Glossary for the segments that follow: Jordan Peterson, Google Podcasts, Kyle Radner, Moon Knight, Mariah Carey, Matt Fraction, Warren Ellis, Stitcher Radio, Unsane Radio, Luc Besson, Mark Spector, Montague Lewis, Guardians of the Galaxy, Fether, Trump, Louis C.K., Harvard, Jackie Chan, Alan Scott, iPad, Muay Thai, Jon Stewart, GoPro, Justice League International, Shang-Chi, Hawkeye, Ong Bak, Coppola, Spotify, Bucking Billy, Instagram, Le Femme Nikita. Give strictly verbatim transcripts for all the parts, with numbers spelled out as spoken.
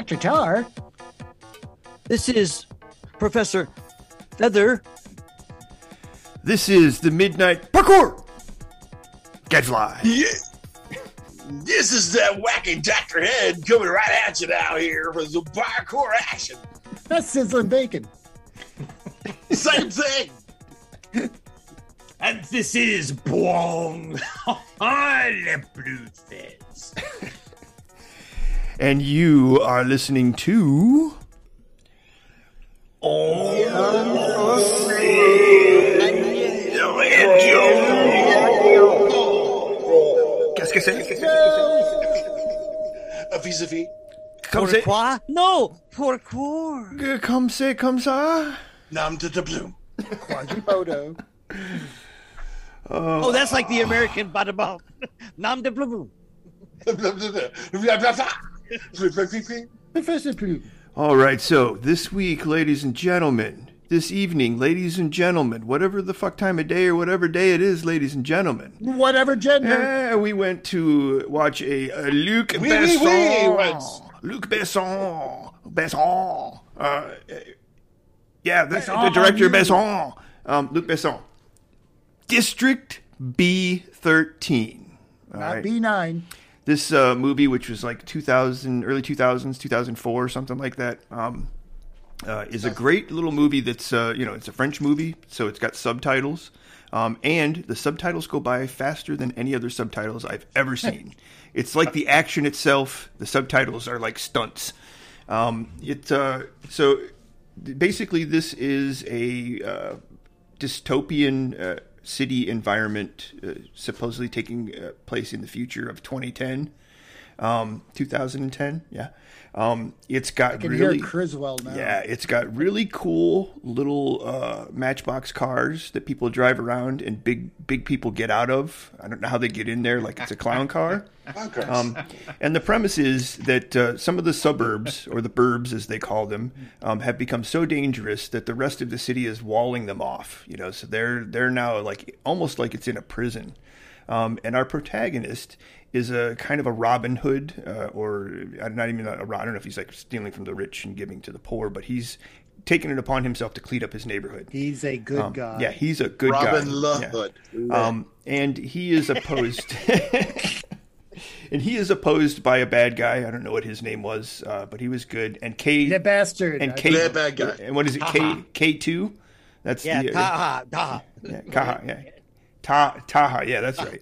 Doctor Tar. This is Professor Feather. This is the Midnight Parkour Gadfly. Yeah. This is that wacky Doctor Head coming right at you now here for the parkour action. That's sizzling bacon. Same thing. And this is Bwong. Le Blue Feds. And you are listening to... Oh, qu'est-ce que c'est? Vis-à-vis. Comme c'est. Pourquoi? No. Pourquoi? Comme c'est, comme ça. Nom de the bloom. Quadripoto. Oh, that's like the American badabal. Nom de bloom. Professor Bloom. All right, so this week, ladies and gentlemen, this evening, ladies and gentlemen, whatever the fuck time of day or whatever day it is, ladies and gentlemen. Whatever gender. Eh, we went to watch a, a Luc oui, Besson. Oui, oui, yes. Luc Besson. Besson. Uh, yeah, that's Besson. The director Besson. Um, Luc Besson. District B thirteen. All Not right. B nine. This uh, movie, which was like two thousand, early two thousands, two thousand four, something like that, um, uh, is a great little movie that's, uh, you know, it's a French movie, so it's got subtitles. Um, and the subtitles go by faster than any other subtitles I've ever seen. It's like the action itself. The subtitles are like stunts. Um, it, uh, so basically this is a uh, dystopian... Uh, city environment uh, supposedly taking uh, place in the future of twenty ten, um, two thousand ten. Yeah, um, it's got I can really hear Criswell now. Yeah, it's got really cool little uh, Matchbox cars that people drive around and big big people get out of. I don't know how they get in there, like it's a clown car. Um, and the premise is that uh, some of the suburbs, or the burbs as they call them, um, have become so dangerous that the rest of the city is walling them off. You know, so they're they're now like almost like it's in a prison. Um, and our protagonist is a kind of a Robin Hood, uh, or not even a Robin. I don't know if he's like stealing from the rich and giving to the poor, but he's taking it upon himself to clean up his neighborhood. He's a good um, guy. Yeah, he's a good Robin guy. Robin Lovhood. Yeah. Um, and he is opposed. And he is opposed by a bad guy. I don't know what his name was, uh, but he was good. And K, the bastard. And K, the bad guy. And what is it? K, K two. That's yeah. The, Taha, Taha. Yeah, Taha. Yeah. Ta, Taha. Yeah, that's right.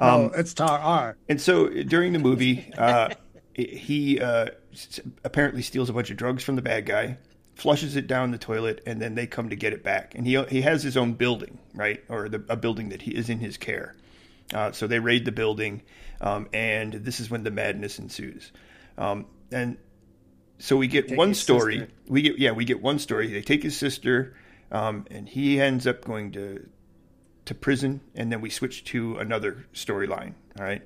Um, oh, it's Tar. And so during the movie, uh, he uh, apparently steals a bunch of drugs from the bad guy, flushes it down the toilet, and then they come to get it back. And he he has his own building, right, or the, a building that he is in his care. Uh, so they raid the building, um, and this is when the madness ensues. Um, and so we get one story. Sister. We get yeah, we get one story. They take his sister, um, and he ends up going to to prison, and then we switch to another storyline. All right,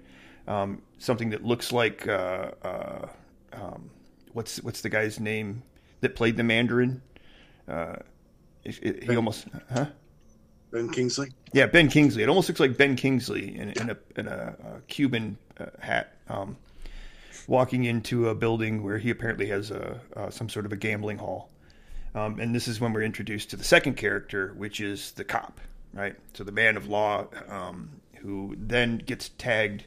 um, something that looks like uh, uh, um, what's what's the guy's name that played the Mandarin? Uh, it, it, he almost huh. Ben Kingsley? Yeah, Ben Kingsley. It almost looks like Ben Kingsley in, in, a, in a, a Cuban uh, hat um, walking into a building where he apparently has a, uh, some sort of a gambling hall. Um, and this is when we're introduced to the second character, which is the cop, right? So the man of law um, who then gets tagged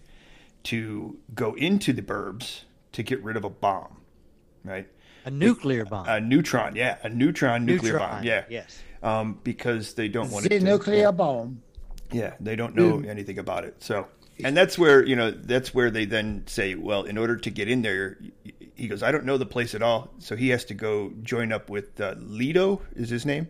to go into the burbs to get rid of a bomb, right? A nuclear it, bomb. A, a neutron, yeah. A neutron, neutron nuclear bomb, yeah. Yes. Um, because they don't want the it to... nuclear bomb. Yeah, they don't know mm. anything about it. So, and that's where, you know, that's where they then say, well, in order to get in there, he goes, I don't know the place at all. So he has to go join up with uh, Leïto, is his name.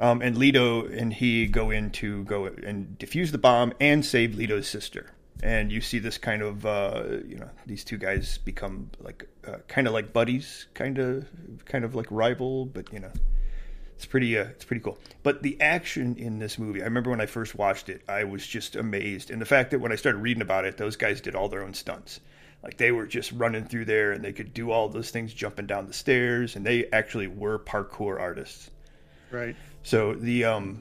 Um, and Leïto and he go in to go and defuse the bomb and save Leto's sister. And you see this kind of, uh, you know, these two guys become like, uh, kind of like buddies, kind of, kind of like rival, but, you know. It's pretty. Uh, it's pretty cool. But the action in this movie, I remember when I first watched it, I was just amazed. And the fact that when I started reading about it, those guys did all their own stunts. Like they were just running through there, and they could do all those things, jumping down the stairs, and they actually were parkour artists. Right. So the um,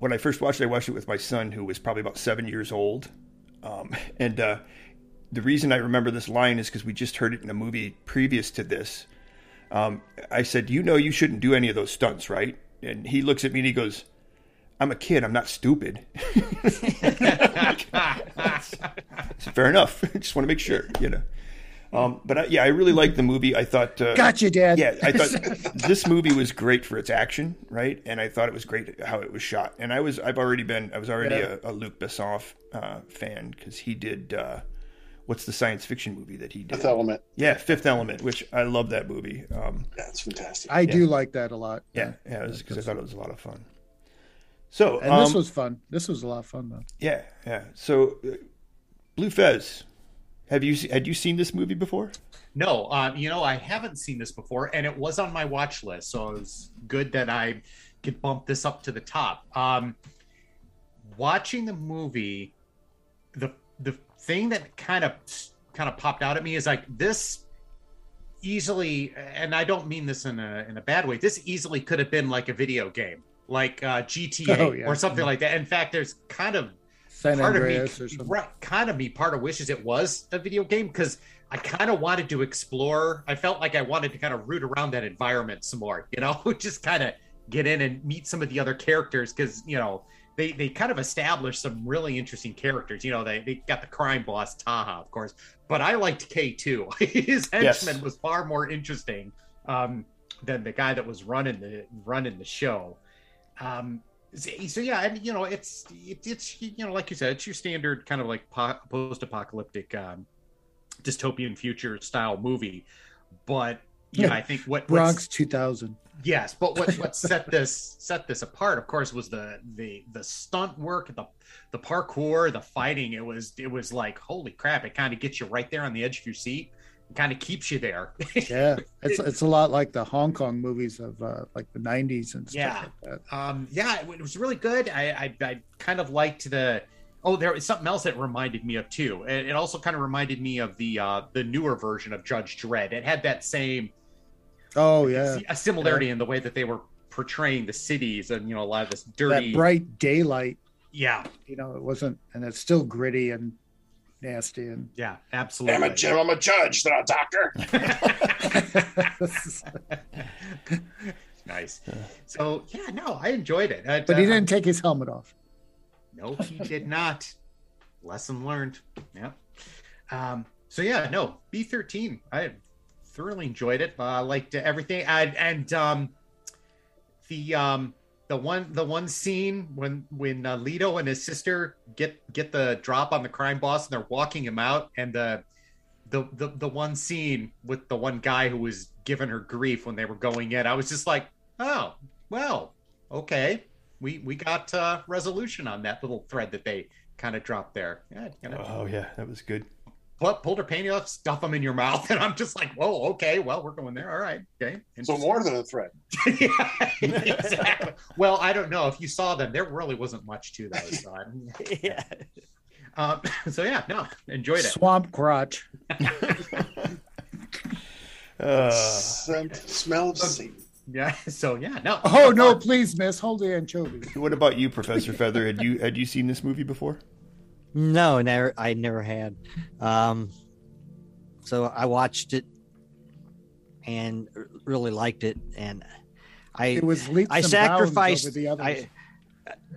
when I first watched it, I watched it with my son, who was probably about seven years old, um, and uh, the reason I remember this line is because we just heard it in a movie previous to this. Um, I said, you know, you shouldn't do any of those stunts, right? And he looks at me and he goes, I'm a kid. I'm not stupid. So, fair enough. I just want to make sure, you know. Um, but I, yeah, I really liked the movie. I thought, uh, gotcha, Dad. Yeah, I thought this movie was great for its action, right? And I thought it was great how it was shot. And I was, I've already been, I was already yeah. a, a Luc Besson uh, fan because he did. Uh, What's the science fiction movie that he did? Fifth Element. Yeah, Fifth Element, which I love that movie. Um, That's fantastic. I yeah. do like that a lot. Yeah, yeah, because yeah, I thought it was a lot of fun. So, and um, this was fun. This was a lot of fun, though. Yeah, yeah. So, uh, Blue Fez, have you had you seen this movie before? No, um, you know I haven't seen this before, and it was on my watch list, so it was good that I could bump this up to the top. Um, watching the movie, the the. thing that kind of kind of popped out at me is like this easily, and I don't mean this in a in a bad way, this easily could have been like a video game, like uh, G T A oh, yeah. or something yeah. like that. In fact, there's kind of San part Andreas of me, right, kind of me part of wishes it was a video game because I kind of wanted to explore. I felt like I wanted to kind of root around that environment some more, you know, just kind of get in and meet some of the other characters because you know. They they kind of established some really interesting characters. You know, they, they got the crime boss, Taha, of course. But I liked K too. His henchman yes. was far more interesting um, than the guy that was running the running the show. Um, so, so yeah, and you know, it's it, it's you know, like you said, it's your standard kind of like po- post-apocalyptic um, dystopian future style movie. But yeah, yeah. I think what Bronx two thousand. Yes, but what what set this set this apart, of course, was the the the stunt work, the the parkour, the fighting. It was it was like holy crap! It kind of gets you right there on the edge of your seat. It kind of keeps you there. Yeah, it's it's a lot like the Hong Kong movies of uh, like the nineties and stuff. Yeah, like that. Um, yeah, it, it was really good. I, I I kind of liked the oh there was something else that reminded me of too. It, it also kind of reminded me of the uh, the newer version of Judge Dredd. It had that same. Oh yeah, a similarity yeah. in the way that they were portraying the cities and you know a lot of this dirty, that bright daylight. Yeah, you know it wasn't, and it's still gritty and nasty and yeah, absolutely. I'm a, I'm a judge, not a doctor. Nice. So yeah, no, I enjoyed it, I, but uh, he didn't take his helmet off. No, he did not. Lesson learned. Yeah. Um. So yeah, no B thirteen. I. Thoroughly enjoyed it. I uh, liked everything. I, and um, the um, the one the one scene when when uh, Leïto and his sister get get the drop on the crime boss and they're walking him out, and the the the, the one scene with the one guy who was giving her grief when they were going in. I was just like, oh well, okay, we we got uh, resolution on that little thread that they kind of dropped there. Yeah, you know. Oh yeah, that was good. Pulled her panty off, stuff them in your mouth, and I'm just like, whoa, okay, well, we're going there, all right, okay. So more than a threat. Yeah, exactly. Well, I don't know if you saw them; there really wasn't much to those. So, yeah. Um, so yeah, no, enjoyed it. Swamp crotch. uh, Some smell of sea. Yeah. So yeah, no. Oh no, please, Miss, hold the anchovies. What about you, Professor Feather? Had you had you seen this movie before? No, never. I never had. Um, so I watched it and really liked it, and I it was I sacrificed. Over the others. I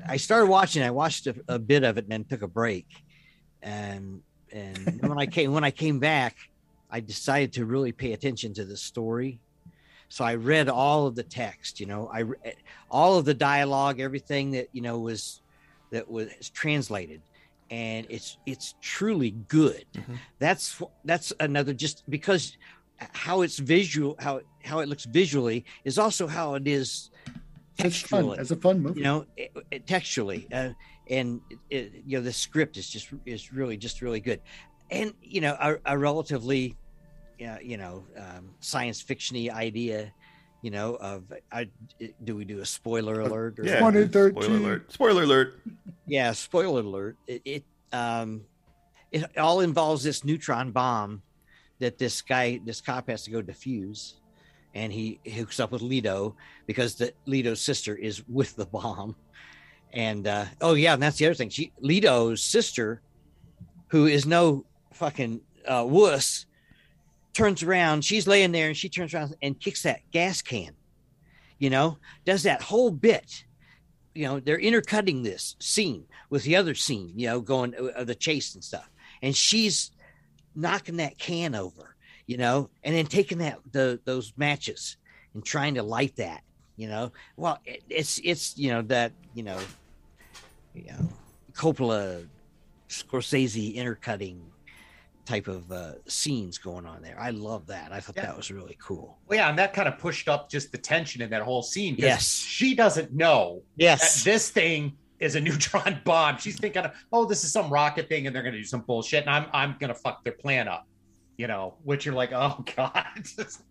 I started watching. I watched a, a bit of it, and then took a break. And and when I came when I came back, I decided to really pay attention to the story. So I read all of the text. You know, I all of the dialogue, everything that you know was that was translated. And it's it's truly good. Mm-hmm. That's that's another just because how it's visual, how how it looks visually is also how it is textually. It's a fun movie, you know, it, it, textually, uh, and it, you know the script is just is really just really good, and you know a, a relatively, uh, you know, um, science fictiony idea. You know, of I, do we do a spoiler alert? Or yeah, spoiler alert! Spoiler alert! Yeah, spoiler alert! It it, um, it all involves this neutron bomb that this guy, this cop, has to go defuse, and he hooks up with Leïto because the Leto's sister is with the bomb, and uh, oh yeah, and that's the other thing. She Leto's sister, who is no fucking uh, wuss turns around. She's laying there and she turns around and kicks that gas can, you know, does that whole bit. You know, they're intercutting this scene with the other scene, you know, going uh, the chase and stuff. And she's knocking that can over, you know, and then taking that the those matches and trying to light that, you know. Well, it, it's it's you know that you know, you know, Coppola, Scorsese intercutting type of uh, scenes going on there. I love that. I thought yeah. that was really cool. Well, yeah, and that kind of pushed up just the tension in that whole scene. Yes, she doesn't know. Yes, that this thing is a neutron bomb. She's thinking, oh, this is some rocket thing, and they're going to do some bullshit, and I'm I'm going to fuck their plan up. You know, which you're like, oh god,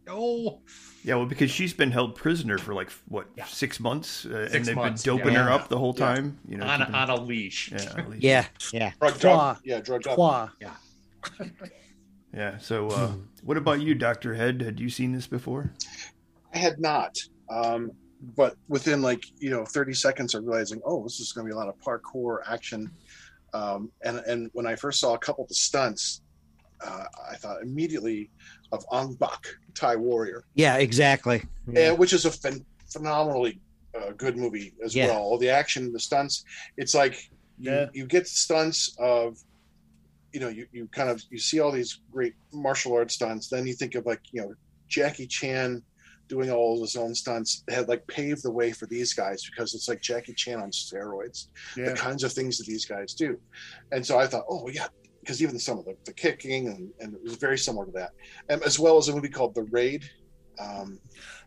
no. Yeah, well, because she's been held prisoner for like what yeah. six months, uh, six and they've months, been doping yeah. her up the whole yeah. time. You know, on, keeping... on a leash. Yeah, a leash. yeah, yeah, drug, drug, yeah, drug, drug. yeah. yeah. So, uh, what about you, Doctor Head? Had you seen this before? I had not, um, but within like you know thirty seconds of realizing, oh, this is going to be a lot of parkour action, um, and and when I first saw a couple of the stunts. Uh, I thought immediately of Ong Bak, Thai warrior. Yeah, exactly. Yeah. And, which is a phen- phenomenally uh, good movie as yeah. well. All the action, the stunts. It's like you, yeah. you get stunts of, you know, you, you kind of, you see all these great martial arts stunts. Then you think of like, you know, Jackie Chan doing all of his own stunts had like paved the way for these guys because it's like Jackie Chan on steroids, yeah. the kinds of things that these guys do. And so I thought, oh yeah, because even some of the, the kicking and, and it was very similar to that, and as well as a movie called The Raid. Um,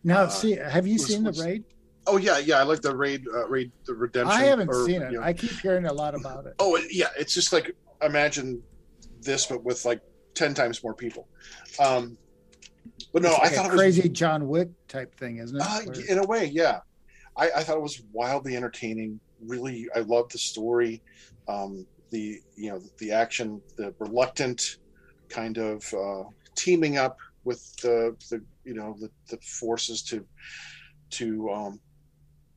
now, uh, see, have you was, seen was, The Raid? Oh yeah, yeah, I like The Raid. Uh, Raid the Redemption. I haven't or, seen it. You know, I keep hearing a lot about it. Oh yeah, it's just like imagine this, but with like ten times more people. Um, but no, it's like I thought a it crazy was, John Wick type thing, isn't it? Uh, or... In a way, yeah. I, I thought it was wildly entertaining. Really, I loved the story. Um, the you know the action, the reluctant kind of uh, teaming up with the, the you know the, the forces to to um,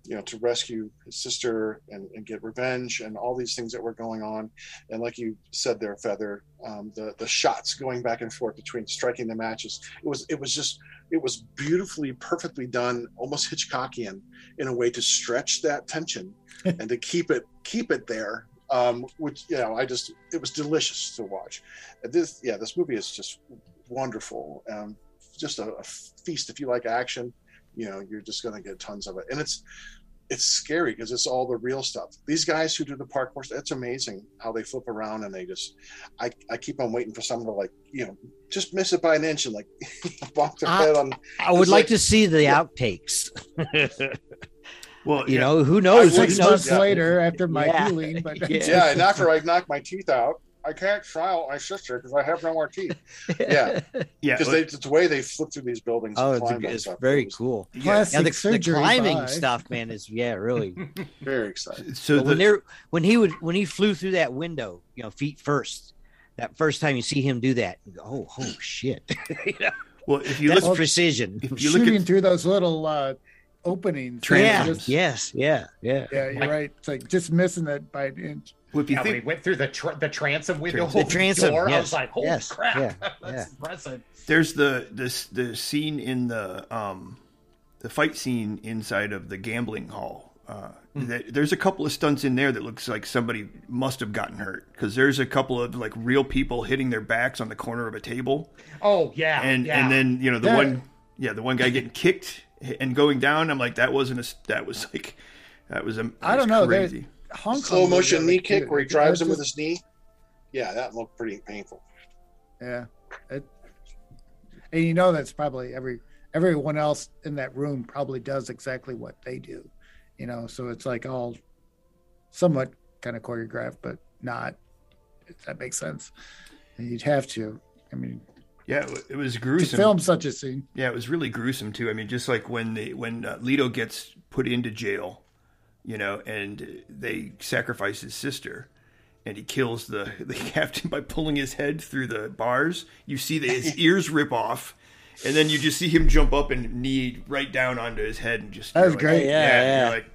you know to rescue his sister and, and get revenge and all these things that were going on, and like you said there, Feather, um, the the shots going back and forth between striking the matches, it was it was just it was beautifully, perfectly done, almost Hitchcockian in a way to stretch that tension and to keep it keep it there. Um, which, you know, I just, it was delicious to watch. This, yeah, this movie is just wonderful. Um, just a, a feast. If you like action, you know, you're just going to get tons of it. And it's, it's scary because it's all the real stuff. These guys who do the parkour, it's amazing how they flip around and they just, I, I keep on waiting for someone to like, you know, just miss it by an inch and like bonk their head on. I would like, like to see the yeah. outtakes. Well, you yeah. know, who knows? Six who knows? months yeah. later, after my yeah. healing, but yeah. yeah, and after I knocked my teeth out, I can't trial my sister because I have no more teeth. Yeah, yeah, because well, the way they flip through these buildings. Oh, and climb it's, it's very it was, cool. Yeah, yeah the, the climbing by. stuff, man, is yeah, really very exciting. So, so the, when, when he would when he flew through that window, you know, feet first, that first time you see him do that, you go, oh, oh shit! you know? Well, if you That's look precision, if you shooting look at, through those little. Uh, opening yeah just, yes yeah yeah yeah you're right, it's like just missing that by an inch. Well, if you yeah, think, when he went through the tra- the transom with the whole transom door, yes, I was like holy yes, crap yeah, that's yeah. impressive. There's the this the scene in the um the fight scene inside of the gambling hall, uh mm. that there's a couple of stunts in there that looks like somebody must have gotten hurt because there's a couple of like real people hitting their backs on the corner of a table. Oh yeah and yeah. and then you know the yeah. one yeah the one guy getting kicked and going down. I'm like, that wasn't a, that was like, that was, a, that I don't was know. Crazy. Hong Kong slow motion knee kick where he drives him with his knee. Yeah. That looked pretty painful. Yeah. It, and you know, that's probably every, everyone else in that room probably does exactly what they do, you know? So it's like all somewhat kind of choreographed, but not, if that makes sense. And you'd have to, I mean, yeah, it was gruesome. To film such a scene. Yeah, it was really gruesome too. I mean, just like when the when uh, Leto gets put into jail, you know, and they sacrifice his sister, and he kills the, the captain by pulling his head through the bars. You see the, his ears rip off, and then you just see him jump up and knee right down onto his head and just. That was like, great. Yeah, yeah. yeah. You're like,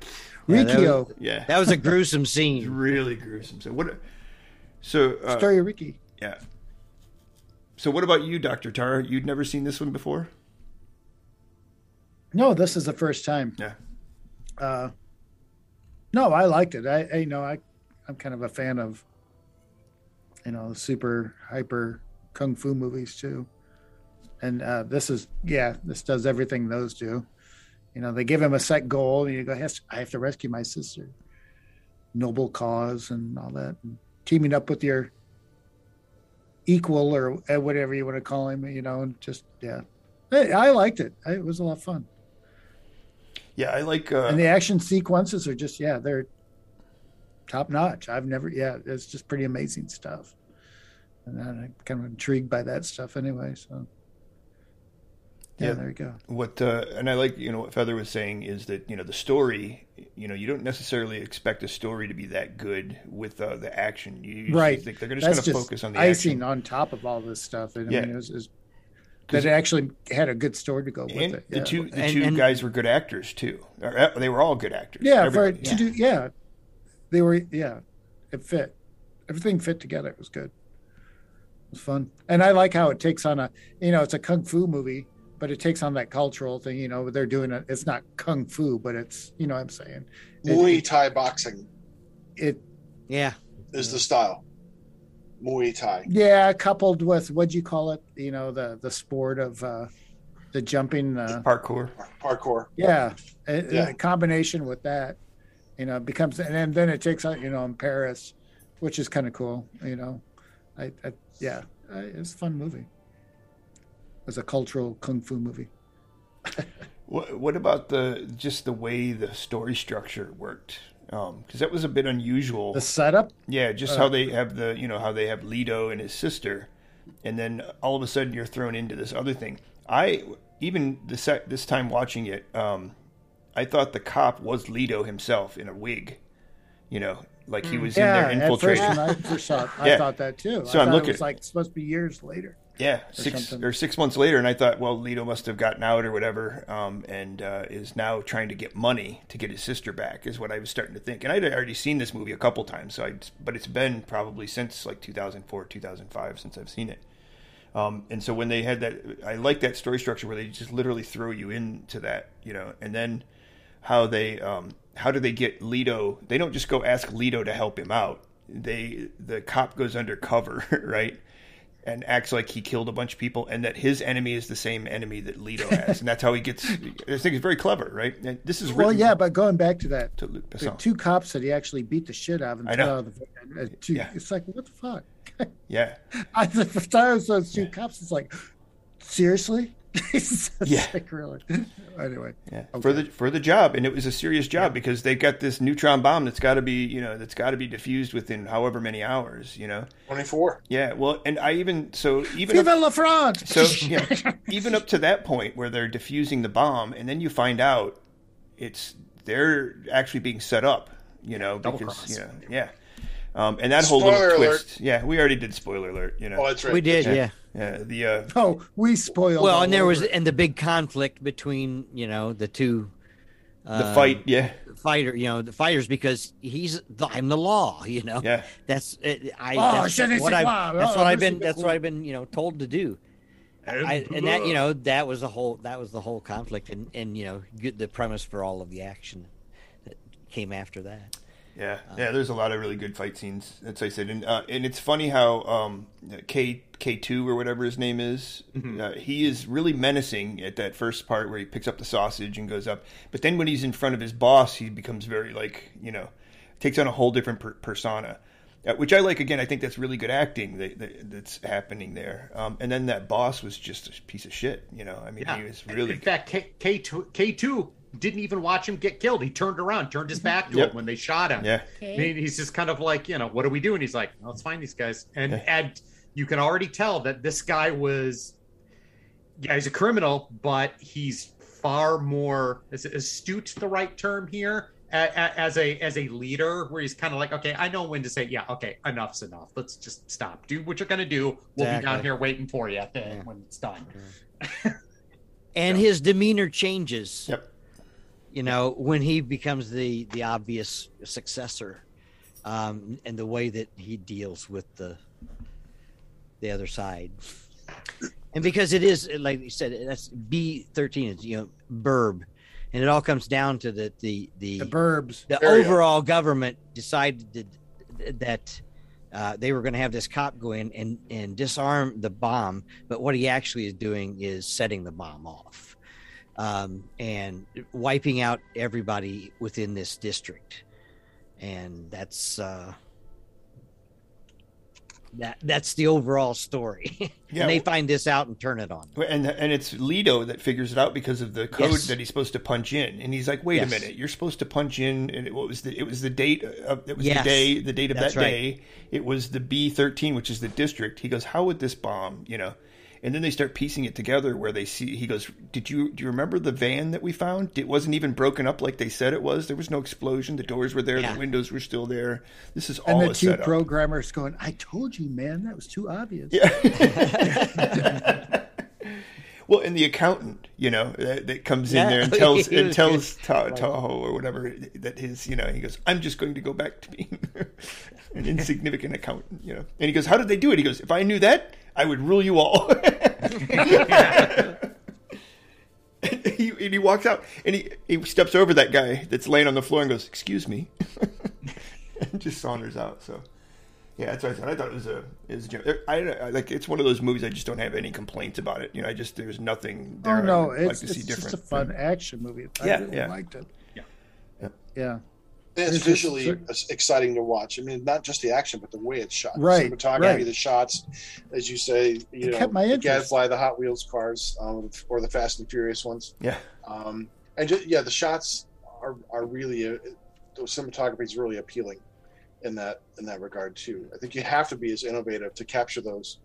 yeah, that Riccio. Was, yeah, that was a gruesome scene. It was really gruesome. So what? A, so uh, story of Ricky. Yeah. So what about you, Doctor Tar? You'd never seen this one before? No, this is the first time. Yeah. Uh, no, I liked it. I, I you know, I, I'm kind of a fan of, you know, super hyper kung fu movies too. And uh, this is, yeah, this does everything those do. You know, they give him a set goal and you go, I have to, I have to rescue my sister. Noble cause and all that. And teaming up with your equal or whatever you want to call him, you know, and just, yeah. Hey, I liked it. I, it was a lot of fun. Yeah, I like... Uh, and the action sequences are just, yeah, they're top-notch. I've never... Yeah, it's just pretty amazing stuff. And I'm kind of intrigued by that stuff anyway, so... Yeah, yeah, there you go. What uh, and I like, you know, what Feather was saying is that, you know, the story, you know, you don't necessarily expect a story to be that good with uh, the action. You right. think they're just going to focus on the icing action. On top of all this stuff. And, yeah. I mean, it was, it was, that it actually had a good story to go with it. Yeah. The two, the and, two and, guys were good actors too. They were all good actors. Yeah, for, to yeah. do yeah, they were yeah. It fit. Everything fit together. It was good. It was fun, and I like how it takes on a you know it's a kung fu movie. But it takes on that cultural thing, you know, they're doing it. It's not kung fu, but it's, you know what I'm saying? It, Muay Thai boxing. It. Yeah. Is yeah. the style. Muay Thai. Yeah. Coupled with, what'd you call it? You know, the, the sport of uh, the jumping. Uh, parkour. Parkour. Yeah. It, yeah. A combination with that, you know, becomes, and then it takes out, you know, in Paris, which is kind of cool. You know, I, I yeah, I, it's a fun movie. As a cultural kung fu movie. what, what about the just the way the story structure worked? Because um, that was a bit unusual. The setup? Yeah, just uh, how they have the you know how they have Leïto and his sister, and then all of a sudden you're thrown into this other thing. I even this this time watching it, um, I thought the cop was Leïto himself in a wig, you know. Like he was yeah, in there infiltrating. At first, when I first saw it, I yeah. thought that too. So I I'm looking. It was like supposed to be years later. Yeah, or six something. or six months later, and I thought, well, Leïto must have gotten out or whatever, um, and uh, is now trying to get money to get his sister back. Is what I was starting to think, and I'd already seen this movie a couple times. So, I but it's been probably since like two thousand four, two thousand five since I've seen it. Um, and so when they had that, I like that story structure where they just literally throw you into that, you know, and then how they. Um, How do they get Leïto? They don't just go ask Leïto to help him out. They the cop goes undercover, right, and acts like he killed a bunch of people, and that his enemy is the same enemy that Leïto has, and that's how he gets. I think it's very clever, right? And this is well, yeah, but going back to that, to Luc Besson. The two cops that he actually beat the shit out of, and I know. Out of the, uh, two, yeah. It's like what the fuck? Yeah, I thought those two yeah. cops. It's like seriously. yeah. Like, really. Anyway. Yeah. Okay. For the for the job, and it was a serious job yeah. because they've got this neutron bomb that's got to be, you know, that's got to be diffused within however many hours, you know. twenty-four Yeah. Well, and I even so even Vive up, la France. So yeah, even up to that point where they're diffusing the bomb, and then you find out it's they're actually being set up, you know, Double because cross. you know, yeah. Um, and that spoiler whole little twist. Alert. Yeah, we already did spoiler alert, you know. Oh, that's right. We did, yeah. yeah. Yeah, the uh, oh, we spoiled. Well, and there was and the big conflict between you know the two, uh, the fight, yeah, fighter, you know the fighters because he's the, I'm the law, you know. Yeah, that's it, I. Oh, that's what I. That's what I've been. That's what I've been. You know, told to do. I, and that you know that was the whole that was the whole conflict and and you know the premise for all of the action that came after that. Yeah, yeah. There's a lot of really good fight scenes. That's what I said, and uh, and it's funny how um, K K two or whatever his name is, mm-hmm. uh, he is really menacing at that first part where he picks up the sausage and goes up. But then when he's in front of his boss, he becomes very like you know, takes on a whole different per- persona, uh, which I like. Again, I think that's really good acting that, that, that's happening there. Um, and then that boss was just a piece of shit. You know, I mean, yeah. he was really. In fact, K two K two. Didn't even watch him get killed. He turned around, turned his back to yep. him when they shot him. Yeah. Okay. And he's just kind of like, you know, what do we do? And he's like, well, let's find these guys. And, yeah. and you can already tell that this guy was, yeah, he's a criminal, but he's far more, is astute the right term here? As a as a leader where he's kind of like, okay, I know when to say, yeah, okay, enough's enough. Let's just stop. Do what you're going to do. We'll exactly. be down here waiting for you yeah. when it's done. Yeah. and so. His demeanor changes. Yep. You know, when he becomes the, the obvious successor, um, and the way that he deals with the the other side. And because it is, like you said, that's B thirteen, it's, you know, burb. And it all comes down to the the the, the burbs. The there overall government decided that uh, they were going to have this cop go in and, and disarm the bomb. But what he actually is doing is setting the bomb off um, and wiping out everybody within this district. And that's uh, that that's the overall story. Yeah. And they find this out and turn it on. And and it's Leïto that figures it out because of the code yes. that he's supposed to punch in. And he's like, wait yes. a minute, you're supposed to punch in. And it, what was the, it was the date of, it was yes. the day, the date of That's that right. day. It was the B thirteen, which is the district. He goes, how would this bomb, you know? And then they start piecing it together where they see, he goes, did you, do you remember the van that we found? It wasn't even broken up like they said it was. There was no explosion. The doors were there. Yeah. The windows were still there. This is all a setup. And the two setup. Programmers going, I told you, man, that was too obvious. Yeah. Well, and the accountant, you know, that, that comes yeah. in there and tells, and tells Ta- Tahoe or whatever that his, you know, he goes, I'm just going to go back to being an insignificant accountant, you know. And he goes, how did they do it? He goes, if I knew that, I would rule you all. and, he, and he walks out and he, he steps over that guy that's laying on the floor and goes, excuse me. And just saunters out. So, yeah, that's what I thought. I thought it was a, it was a I, I, like, it's one of those movies I just don't have any complaints about it. You know, I just, there's nothing there. Oh, no, I'd it's, like to it's see just different. A fun action movie. I yeah, really yeah. liked it. Yeah. Yeah. yeah. It's, it's visually just, exciting to watch. I mean, not just the action, but the way it's shot. Right, the cinematography, right. the shots, as you say, you it know, kept my the Gadfly, the Hot Wheels cars, um, or the Fast and Furious ones. Yeah, um, and just, yeah, the shots are are really a, the cinematography is really appealing in that in that regard too. I think you have to be as innovative to capture those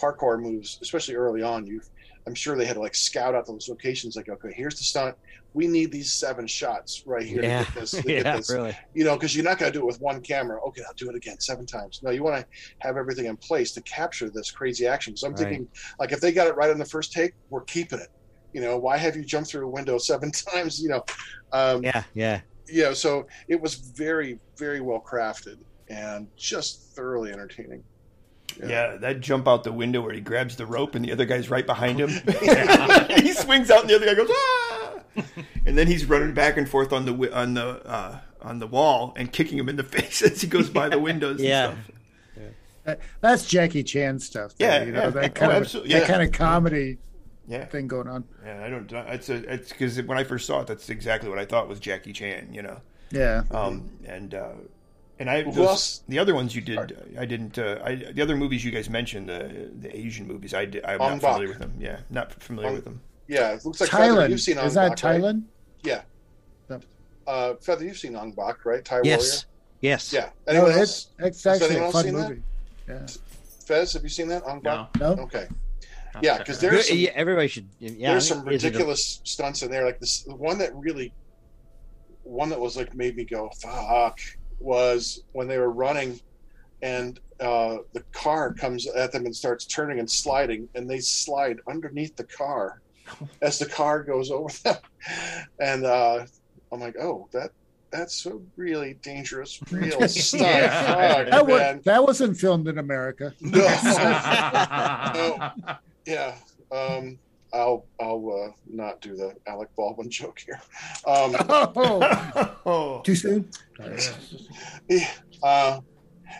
parkour moves, especially early on. You, I'm sure they had to like scout out those locations. Like, okay, here's the stunt. We need these seven shots right here yeah. to get this. To get yeah, this. Really. You know, because you're not going to do it with one camera. Okay, I'll do it again seven times. No, you want to have everything in place to capture this crazy action. So I'm right. thinking, like, if they got it right on the first take, we're keeping it. You know, why have you jumped through a window seven times? You know, um, yeah, yeah, you know, so it was very, very well crafted and just thoroughly entertaining. Yeah. yeah, that jump out the window where he grabs the rope and the other guy's right behind him. He swings out and the other guy goes, ah! And then he's running back and forth on the on the uh, on the wall and kicking him in the face as he goes by the windows. Yeah. And stuff. Yeah, that, that's Jackie Chan stuff. Though, yeah, you know yeah. that kind oh, of that yeah. kind of comedy yeah. thing going on. Yeah, I don't. It's a. It's because when I first saw it, that's exactly what I thought was Jackie Chan. You know. Yeah. Um. And. Uh, And I those, the other ones you did, I didn't. Uh, I, the other movies you guys mentioned, the the Asian movies, I did, I'm Ong not familiar Bak. With them. Yeah, not familiar Ong, with them. Yeah, it looks like Thailand. Feather, you've seen Ong Is that Bak, Thailand? Right? Yeah. No. Uh, Feather, you've seen Ong Bak, right? Thai yes. Warrior. Yes. Yeah. Anyone no, else? It's, it's actually a fun movie. Yeah. Fez, have you seen that Ong Bak? No. no. Okay. Not yeah, because there's some, yeah, everybody should. Yeah, there's some ridiculous a... stunts in there. Like this, the one that really, one that was like made me go fuck. Was when they were running and uh, the car comes at them and starts turning and sliding, and they slide underneath the car as the car goes over them. And uh, I'm like, oh, that that's a really dangerous real stuff. yeah. oh, that, was, that wasn't filmed in America. No. no. Yeah. Um, I'll I'll uh, not do the Alec Baldwin joke here. Um, oh, too soon. Yeah, uh,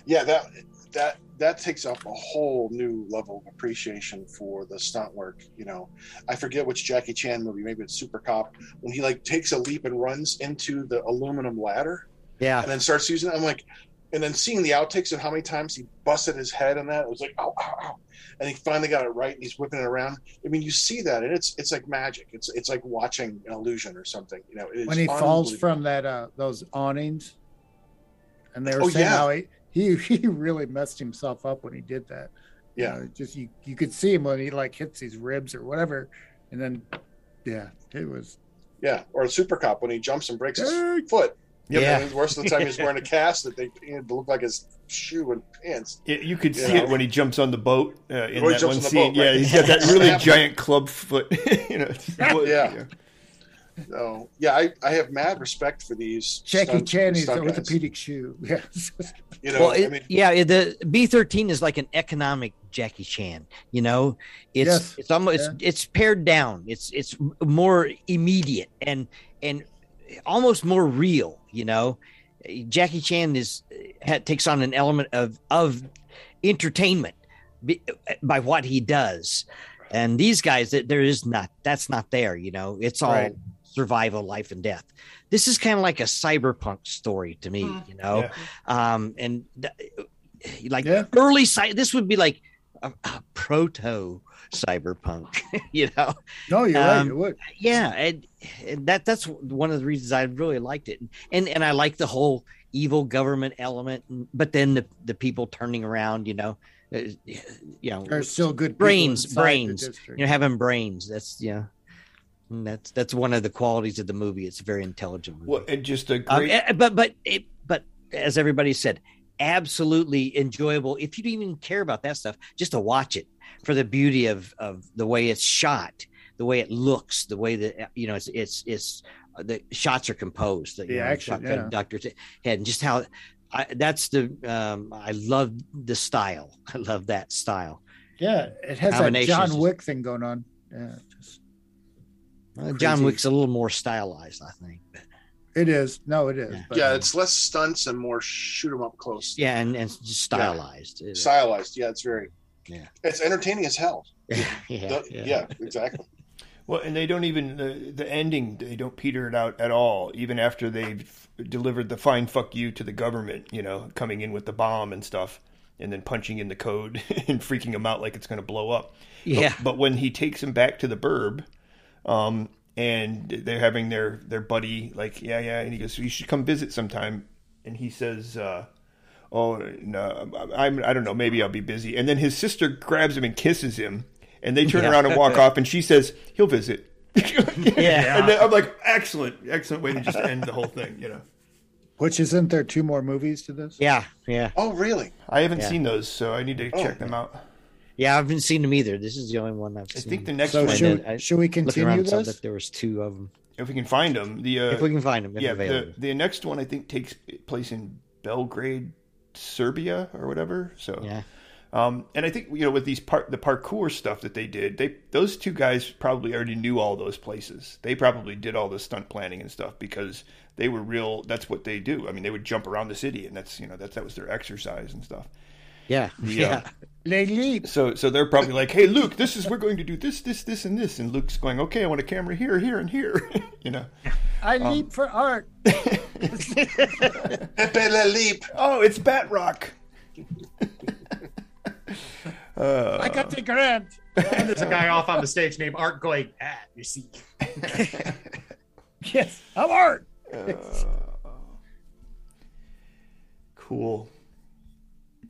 yeah, that that that takes up a whole new level of appreciation for the stunt work. You know, I forget which Jackie Chan movie, maybe it's Super Cop, when he like takes a leap and runs into the aluminum ladder. Yeah, and then starts using it. I'm like. And then seeing the outtakes of how many times he busted his head in that, it was like, ow, ow, ow. And he finally got it right, and he's whipping it around. I mean, you see that, and it's it's like magic. It's it's like watching an illusion or something. You know, when he falls from that uh, those awnings, and they were oh, saying yeah. how he, he he really messed himself up when he did that. Yeah, you know, just you you could see him when he like hits his ribs or whatever, and then yeah, it was yeah. Or a Super Cop when he jumps and breaks his foot. Yep. Yeah, and worse than the time he was wearing a cast that they painted to look like his shoe and pants. Yeah, you could you see know? It when he jumps on the boat uh, in that one scene. Boat, yeah, right? He's got that really giant club foot. You know, yeah. yeah. So yeah, I, I have mad respect for these. Jackie Chan is an orthopedic shoe. Yes. You know, well, it, I mean, yeah, the B thirteen is like an economic Jackie Chan, you know, it's, yes. it's almost, yeah. it's, it's pared down. It's, it's more immediate and, and almost more real, you know. Jackie Chan is, takes on an element of, of entertainment by what he does. And these guys, there is not, that's not there, you know, it's all right. Survival, life and death. This is kind of like a cyberpunk story to me, you know? Yeah. Um, and th- like yeah. early, cy- this would be like a, a proto cyberpunk, you know? No, you're um, right. It would. Yeah. And, and that, that's one of the reasons I really liked it. And, and I like the whole evil government element, but then the, the people turning around, you know, uh, you know, there's still good brains, brains, you know, having brains. That's, yeah. And that's that's one of the qualities of the movie. It's a very intelligent movie. Well, and just a great, um, but but it, but as everybody said, absolutely enjoyable. If you didn't even care about that stuff, just to watch it for the beauty of, of the way it's shot, the way it looks, the way that, you know, it's it's it's the shots are composed, the, the you know, action, shot, yeah. Doctor Head, and just how I, that's the um, I love the style. I love that style. Yeah, it has that John Wick thing going on. Yeah, just. Crazy. John Wick's a little more stylized, I think. But it is. No, it is. Yeah, but, yeah it's less stunts and more shoot 'em up close. Yeah, and, and stylized. Yeah. Stylized. Yeah, it's very. Yeah. It's entertaining as hell. yeah, the, yeah. Yeah, exactly. Well, and they don't even, the, the ending, they don't peter it out at all, even after they've delivered the fine fuck you to the government, you know, coming in with the bomb and stuff, and then punching in the code and freaking them out like it's going to blow up. Yeah. But, but when he takes him back to the burb, Um, and they're having their, their buddy, like, yeah, yeah. And he goes, you should come visit sometime. And he says, uh, oh, no, I'm, I don't know. Maybe I'll be busy. And then his sister grabs him and kisses him, and they turn yeah. around and walk off. And she says, he'll visit. yeah. And then I'm like, excellent, excellent way to just end the whole thing, you know, which isn't there two more movies to this? Yeah. Yeah. Oh, really? I haven't yeah. seen those, so I need to oh. check them out. Yeah, I haven't seen them either. This is the only one I've seen. I think the next so one. Should, I, should we continue this? That there was two of them. If we can find them, the uh, if we can find them, yeah. The, the next one I think takes place in Belgrade, Serbia, or whatever. So yeah, um, and I think you know with these part the parkour stuff that they did, they those two guys probably already knew all those places. They probably did all the stunt planning and stuff because they were real. That's what they do. I mean, they would jump around the city, and that's you know that's that was their exercise and stuff. Yeah, yeah. yeah. So, so they're probably like, "Hey, Luke, this is we're going to do this, this, this, and this." And Luke's going, "Okay, I want a camera here, here, and here." you know, I leap um, for art. Pepe leap. Oh, it's Bat Rock. uh, I got the grant. And there's a guy off on the stage named Art going, "Ah, you see." yes, I'm Art. Uh, cool.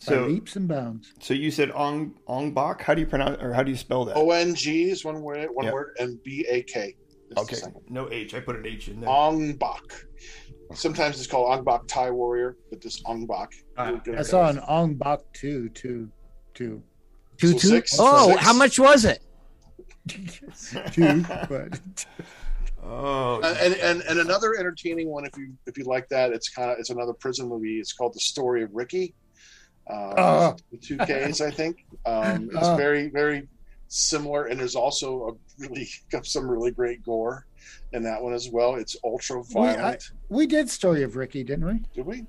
So by leaps and bounds. So you said Ong Ong Bak. How do you pronounce or how do you spell that? O N G is one word, one yeah. word, and B A K. Okay, no H. I put an H in there. Ong Bak. Sometimes it's called Ong Bak Thai Warrior, but this Ong Bak. Uh, I saw guys. an Ong Bak two, two, two, two, so two. Six, oh, six. How much was it? two, but. Oh, uh, and, and and another entertaining one if you if you like that. It's kind of it's another prison movie. It's called The Story of Ricky. Um, oh. Two Ks, I think. Um, it's oh. very, very similar, and there's also a really some really great gore in that one as well. It's ultra violent. We, we did Story of Ricky, didn't we? Did we?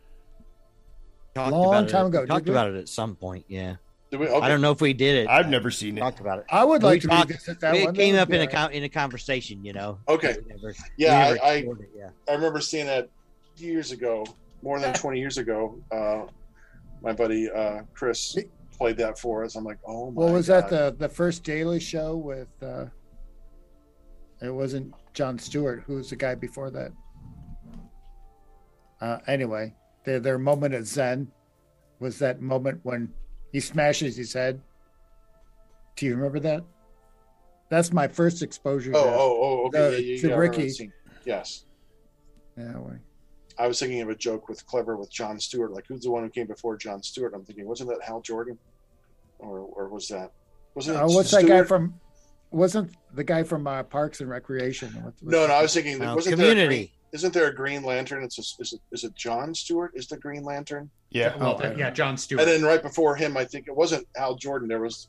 Talked a long time ago. Talked we? about it at some point. Yeah. Did we? Okay. I don't know if we did it. I've never seen it. Talked about it. I would like we to talk, revisit that it one. It came up in a in a conversation, you know. Okay. Never, yeah, I I, it, yeah. I remember seeing that years ago, more than twenty years ago. Uh, My buddy uh, Chris played that for us. I'm like, oh my! Well, was God. that the, the first Daily Show with? Uh, it wasn't Jon Stewart. Who was the guy before that? Uh, anyway, their their moment of zen was that moment when he smashes his head. Do you remember that? That's my first exposure. Oh, to, oh, oh, okay. The, yeah, yeah, to yeah, Ricky. Yes. Yeah. Well, I was thinking of a joke with clever with Jon Stewart, like who's the one who came before Jon Stewart? I'm thinking, wasn't that Hal Jordan, or or was that wasn't uh, what's Stewart? that guy from? Wasn't the guy from uh, Parks and Recreation? What, what no, no, I was thinking, oh, wasn't Community? Isn't there a Green Lantern? It's a, is it is it John Stewart? Is the Green Lantern? Yeah, well, oh, yeah, John Stewart. And then right before him, I think it wasn't Hal Jordan. There was,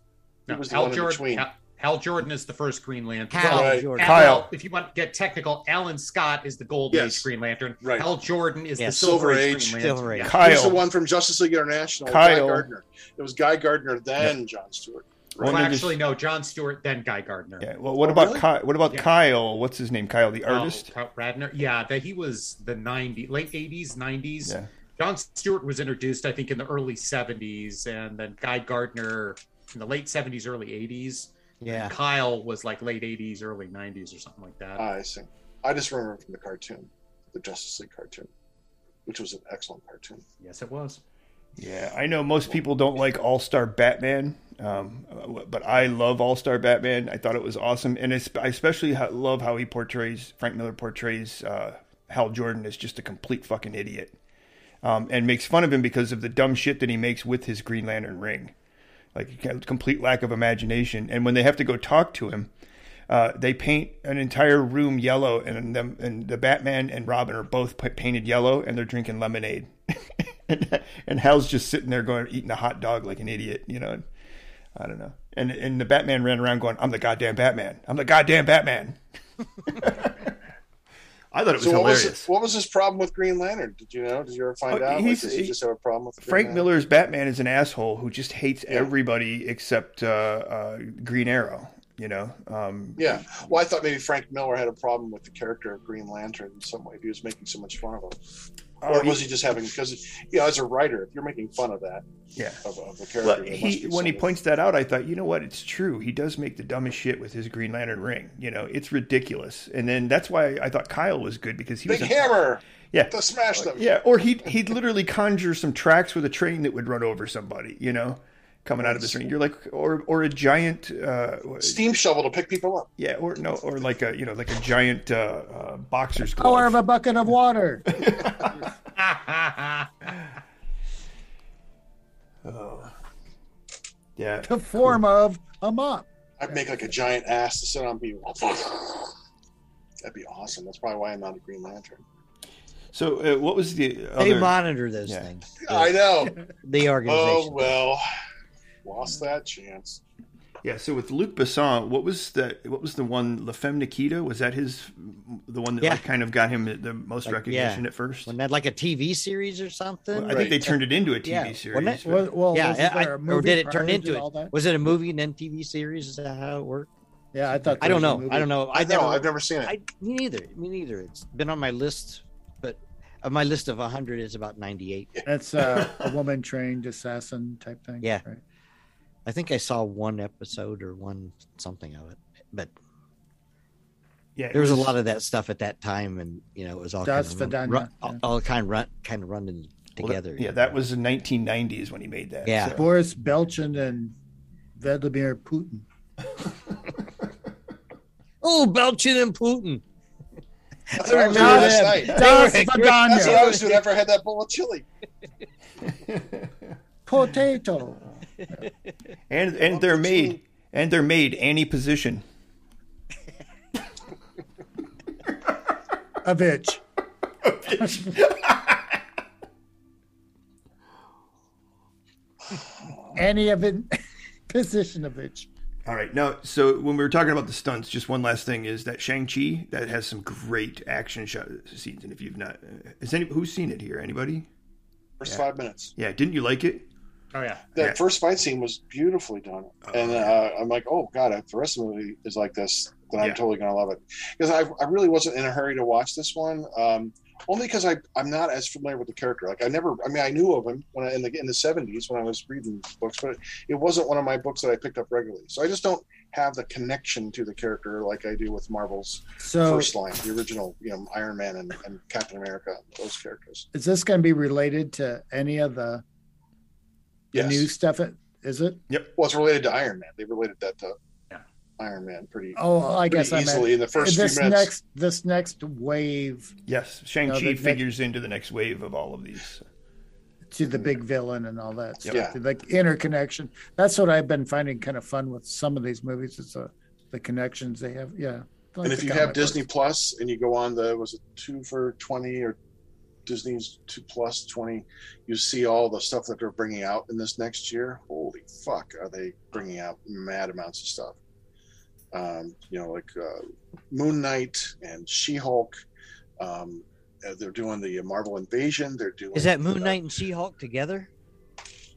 no, was Hal the Jordan. Between. Hal, Hal Jordan is the first Green Lantern. Hal right. Jordan. Kyle. Hal, if you want to get technical, Alan Scott is the Golden yes. Age Green Lantern. Right. Hal Jordan is yeah. the Silver, Silver Age Green Lantern. Age. Yeah. Kyle. He's the one from Justice League International. Kyle. Guy Gardner. It was Guy Gardner then yeah. John Stewart. Right. Well, actually, no. John Stewart, then Guy Gardner. Yeah. Well, what oh, about really? Ky- what about yeah. Kyle? What's his name? Kyle, the artist. Oh, Kyle Radner. Yeah, that he was the nineties, late eighties, nineties. Yeah. John Stewart was introduced, I think, in the early seventies, and then Guy Gardner in the late seventies, early eighties. Yeah. And Kyle was like late eighties, early nineties, or something like that. I see. I just remember from the cartoon, the Justice League cartoon, which was an excellent cartoon. Yes, it was. Yeah, I know most people don't like All-Star Batman, um, but I love All-Star Batman. I thought it was awesome, and I especially love how he portrays, Frank Miller portrays uh, Hal Jordan as just a complete fucking idiot, um, and makes fun of him because of the dumb shit that he makes with his Green Lantern ring, like complete lack of imagination. And when they have to go talk to him, uh, they paint an entire room yellow, and the, and the Batman and Robin are both painted yellow, and they're drinking lemonade. And, and Hal's just sitting there going, eating a hot dog like an idiot, you know. And, I don't know. And and the Batman ran around going, I'm the goddamn Batman. I'm the goddamn Batman. I thought it was so hilarious. What was, what was his problem with Green Lantern? Did you know? Did you ever find oh, out? Like, does he, he just have a problem with Green Frank Lantern? Miller's Batman is an asshole who just hates yeah. everybody except uh, uh, Green Arrow. You know, um, yeah. Well, I thought maybe Frank Miller had a problem with the character of Green Lantern in some way. He was making so much fun of him, or oh, was he, he just having? Because you know, as a writer, if you're making fun of that, yeah, of, of the character, well, he, when he points that out, I thought, you know what, it's true. He does make the dumbest shit with his Green Lantern ring. You know, it's ridiculous. And then that's why I thought Kyle was good because he big was big hammer. Yeah, to smash them. Yeah, or he'd he'd literally conjure some tracks with a train that would run over somebody. You know. Coming out of this ring, you're like, or or a giant uh, steam shovel to pick people up. Yeah, or no, or like a you know, like a giant uh, uh, boxer's glove. Or of a bucket of water. oh, yeah. The form cool. of a mop. I'd make like a giant ass to sit on people. That'd be awesome. That's probably why I'm not a Green Lantern. So, uh, what was the? Other... They monitor those yeah. things. The, I know the organization. Oh well. Lost that chance. Yeah. So with Luc Besson, what was that? What was the one? Le Femme Nikita, was that his? The one that yeah. like kind of got him the most like, recognition yeah. at first. Wasn't that like a T V series or something? Well, I right. think they turned it into a T V yeah. series. It, but... Well, yeah. I, movie, or did it turn into it? That? Was it a movie and then T V series? Is that how it worked? Yeah, I thought. I don't know. I don't know. I, I know. Never, I've never seen it. I, me neither. Me neither. It's been on my list, but of my list of a hundred is about ninety-eight. That's uh, a woman trained assassin type thing. Yeah. Right? I think I saw one episode or one something of it, but yeah, it there was, was a lot of that stuff at that time, and you know it was all kind of run, run, yeah. all, all kind of run, kind of running together. Well, that, yeah, know. That was the nineteen nineties when he made that. Yeah, so. Boris Belchin and Vladimir Putin. oh, Belchin and Putin. That's what I was doing last night. That's what I was doing after I had that bowl of chili. Potato. and and they're made and they're made any position a bitch, a bitch. any of it position a bitch. All right, now so when we were talking about the stunts, just one last thing is that Shang-Chi that has some great action shot scenes, and if you've not is any who's seen it here anybody first yeah. five minutes. Yeah, didn't you like it? Oh yeah, that yeah. first fight scene was beautifully done, oh, and uh, I'm like, oh god, if the rest of the movie is like this, then I'm yeah. totally gonna love it. Because I, I really wasn't in a hurry to watch this one, um, only because I, I'm not as familiar with the character. Like I never, I mean, I knew of him when I, in the in the seventies when I was reading books, but it, it wasn't one of my books that I picked up regularly. So I just don't have the connection to the character like I do with Marvel's so, first line, the original, you know, Iron Man and, and Captain America, those characters. Is this gonna be related to any of the? The yes. new stuff, is it? Yep. Well, it's related to Iron Man. They related that to yeah. Iron Man pretty. Oh, I pretty guess easily I in the first this few minutes. Next, this next wave. Yes, Shang-Chi you know, figures next, into the next wave of all of these. To the big villain and all that. Yep. Yeah, like interconnection. That's what I've been finding kind of fun with some of these movies. Is the the connections they have. Yeah. Like and if you have Disney books. Plus and you go on the, was it two for twenty or Disney's two plus twenty, you see all the stuff that they're bringing out in this next year. Holy fuck, are they bringing out mad amounts of stuff. Um, you know, like uh, Moon Knight and She-Hulk. Um, they're doing the Marvel Invasion. They're doing. Is that Moon the, Knight and She-Hulk together?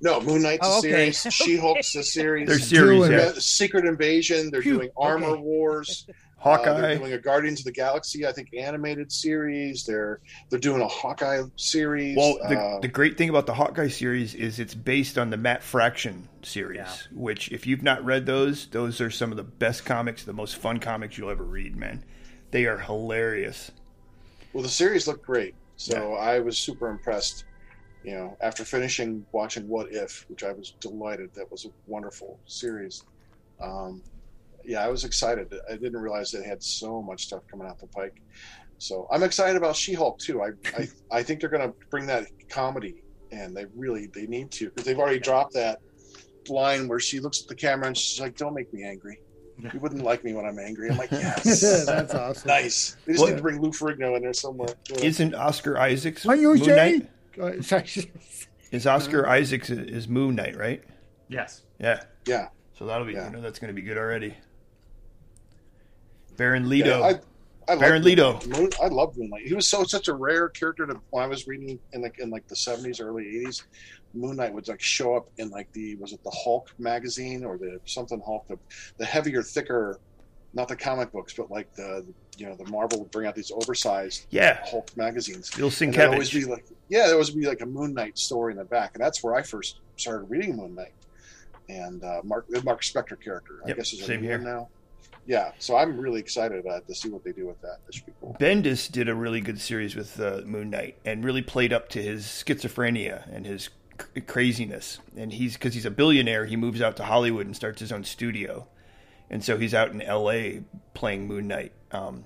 No, Moon Knight's oh, a okay. series. She-Hulk's a series. They're series. Yeah. Secret Invasion. They're Phew, doing Armor okay. Wars. Hawkeye. Uh, they're doing a Guardians of the Galaxy, I think, animated series. They're they're doing a Hawkeye series. Well, the, uh, the great thing about the Hawkeye series is it's based on the Matt Fraction series, yeah. which if you've not read those, those are some of the best comics, the most fun comics you'll ever read, man. They are hilarious. Well, the series looked great, so yeah. I was super impressed. You know, after finishing watching What If, which I was delighted, that was a wonderful series. Um, yeah, I was excited. I didn't realize they had so much stuff coming out the pike. So I'm excited about She-Hulk too. I I, I think they're going to bring that comedy, and they really they need to because they've already dropped that line where she looks at the camera and she's like, "Don't make me angry. You wouldn't like me when I'm angry." I'm like, yes. That's awesome. Nice. They just what? need to bring Lou Ferrigno in there somewhere. Yeah. Isn't Oscar Isaac's Are you Moon Knight? Is Oscar Isaac's is Moon Knight, right? Yes. Yeah. Yeah. So that'll be. Yeah. I know that's going to be good already. Baron Leto. Yeah, I, I Baron Leto. Moon, I love Moon Knight. He was so such a rare character to, when I was reading in like in like the seventies, early eighties. Moon Knight would like show up in like the was it the Hulk magazine or the something Hulk the, the heavier, thicker, not the comic books, but like the you know the Marvel would bring out these oversized yeah. Hulk magazines. You'll see that always be like yeah, there always be like a Moon Knight story in the back, and that's where I first started reading Moon Knight and uh, Mark the Mark Spector character. I yep, guess is a new one now. Yeah, so I'm really excited uh, to see what they do with that. That should be cool. Bendis did a really good series with uh, Moon Knight and really played up to his schizophrenia and his c- craziness. And he's because he's a billionaire, he moves out to Hollywood and starts his own studio, and so he's out in L A playing Moon Knight. Um,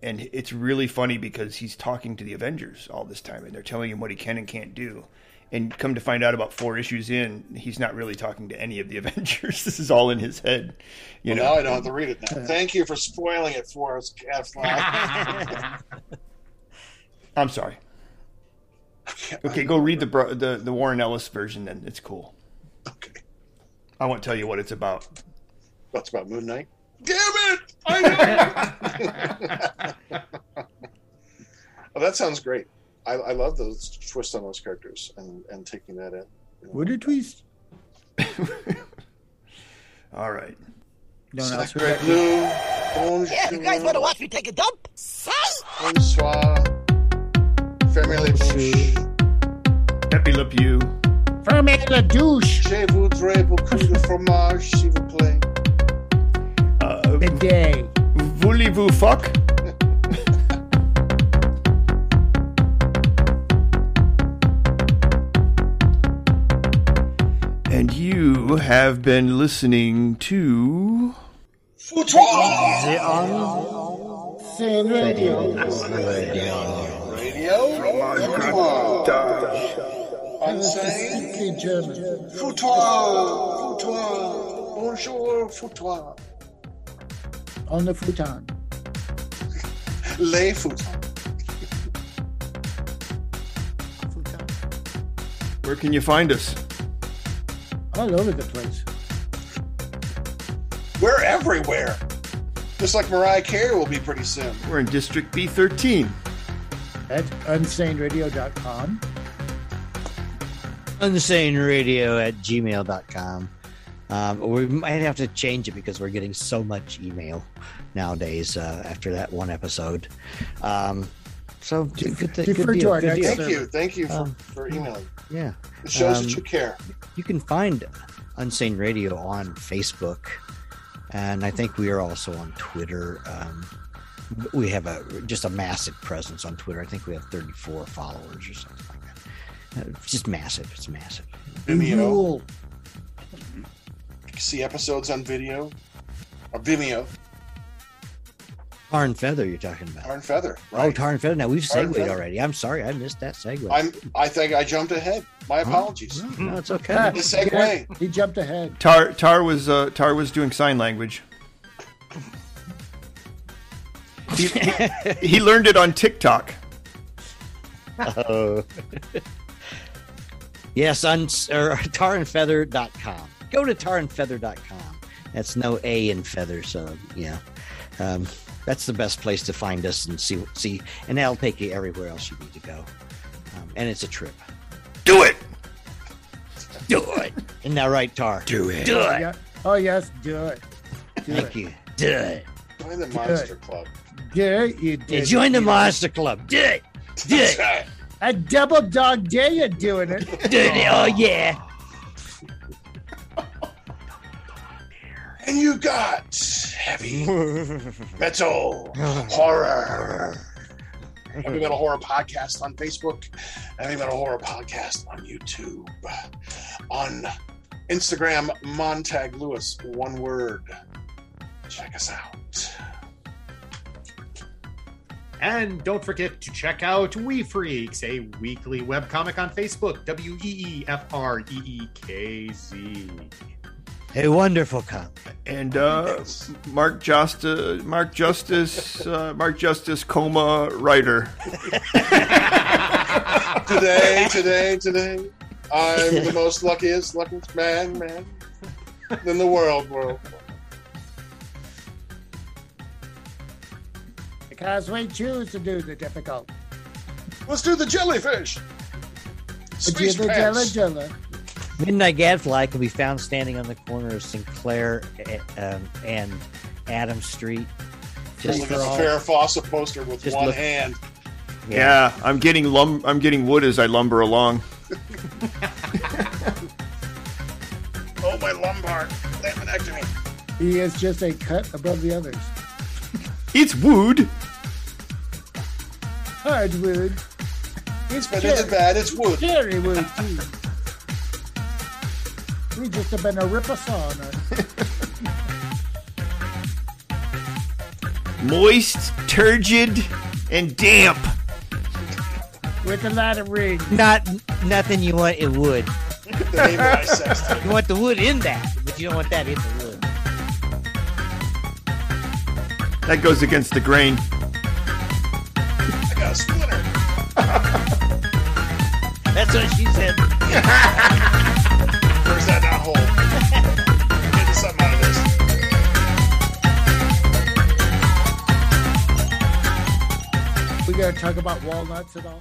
and it's really funny because he's talking to the Avengers all this time, and they're telling him what he can and can't do. And come to find out about four issues in, he's not really talking to any of the Avengers. This is all in his head. You well, know? Now I don't have to read it now. Thank you for spoiling it for us, Catfly. I'm sorry. Okay, go read the, the the Warren Ellis version then. It's cool. Okay. I won't tell you what it's about. That's about Moon Knight? Damn it! I know! Oh, that sounds great. I, I love those twists on those characters and, and taking that in. You know. What a twist! All right. No, no, Secret Lou. Yeah, you guys want to watch me take a dump? Say. Bonsoir. Fermez la douche. Pepe Le Pew. Fermez la douche. Je voudrais beaucoup de fromage, s'il vous plaît. Uh, Bidet. Voulez-vous fuck? And you have been listening to Unsane Radio. Radio. Radio. From our God. Unsane. Foutoir. Foutoir. Bonjour, foutoir. On the futon. Les futon. Where can you find us? All over the place. We're everywhere. Just like Mariah Carey will be pretty soon. We're in District B thirteen. At unsane radio dot com. Unsaneradio at gmail dot com. Um, we might have to change it because we're getting so much email nowadays uh, after that one episode. Um, so good, good, good deal. Good deal. Thank you. Thank you for, um, for emailing. Yeah. It shows um, that you care. You can find Unsane Radio on Facebook, and I think we are also on Twitter. Um, we have a just a massive presence on Twitter. I think we have thirty-four followers or something like that. It's just massive. It's massive. Vimeo. You can see episodes on video or Vimeo. Tar and Feather, you're talking about. Tar and Feather, right? Oh, Tar and Feather. Now, we've segued already. I'm sorry. I missed that segue. I'm, I think I jumped ahead. My apologies. Oh, no, it's okay. The segue. He jumped ahead. Tar Tar was uh, Tar was doing sign language. He, he, he learned it on TikTok. Uh, yes, on or tar and feather dot com. Go to tar and feather dot com. That's no A in feather, so yeah. Um, that's the best place to find us and see, see, and that'll take you everywhere else you need to go. Um, and it's a trip. Do it. Do it. Isn't that right, Tar? Do it. Do it. Yeah. Oh, yes, do it. Do Thank it. you. Do it. Join the Monster Club. Do it. You did. Yeah, join the Monster Club. Do it. Do it. A double dog day you're doing it. Do it. Oh, yeah. And you got heavy metal horror. Heavy Metal Horror Podcast on Facebook. Heavy Metal Horror Podcast on YouTube. On Instagram, Montague Lewis, one word. Check us out. And don't forget to check out We Freaks, a weekly webcomic on Facebook, W E E F R E E K Z. A wonderful comic. And uh, Mark Justice, Mark Justice, uh, Mark Justice, coma writer. Today, today, today, I'm the most luckiest, luckiest man, man, in the world, world. Because we choose to do the difficult. Let's do the jellyfish. Space the jelly jelly. Midnight Gadfly can be found standing on the corner of Sinclair um, and Adams Street. Just look at the Farrah Fawcett poster with just one look. hand. Yeah. yeah, I'm getting lum- I'm getting wood as I lumber along. Oh, my lumbar! They connected me. He is just a cut above the others. It's wood. Hardwood. It's better than bad. It's wood. Cherry wood too. We just have been a rip us on it. Moist, turgid, and damp. With a lot of ring. Not nothing you want in wood. The name I said. You want the wood in that, but you don't want that in the wood. That goes against the grain. I got a splinter. That's what she said. Where's that that hole? Get something out of this. We gotta talk about walnuts at all?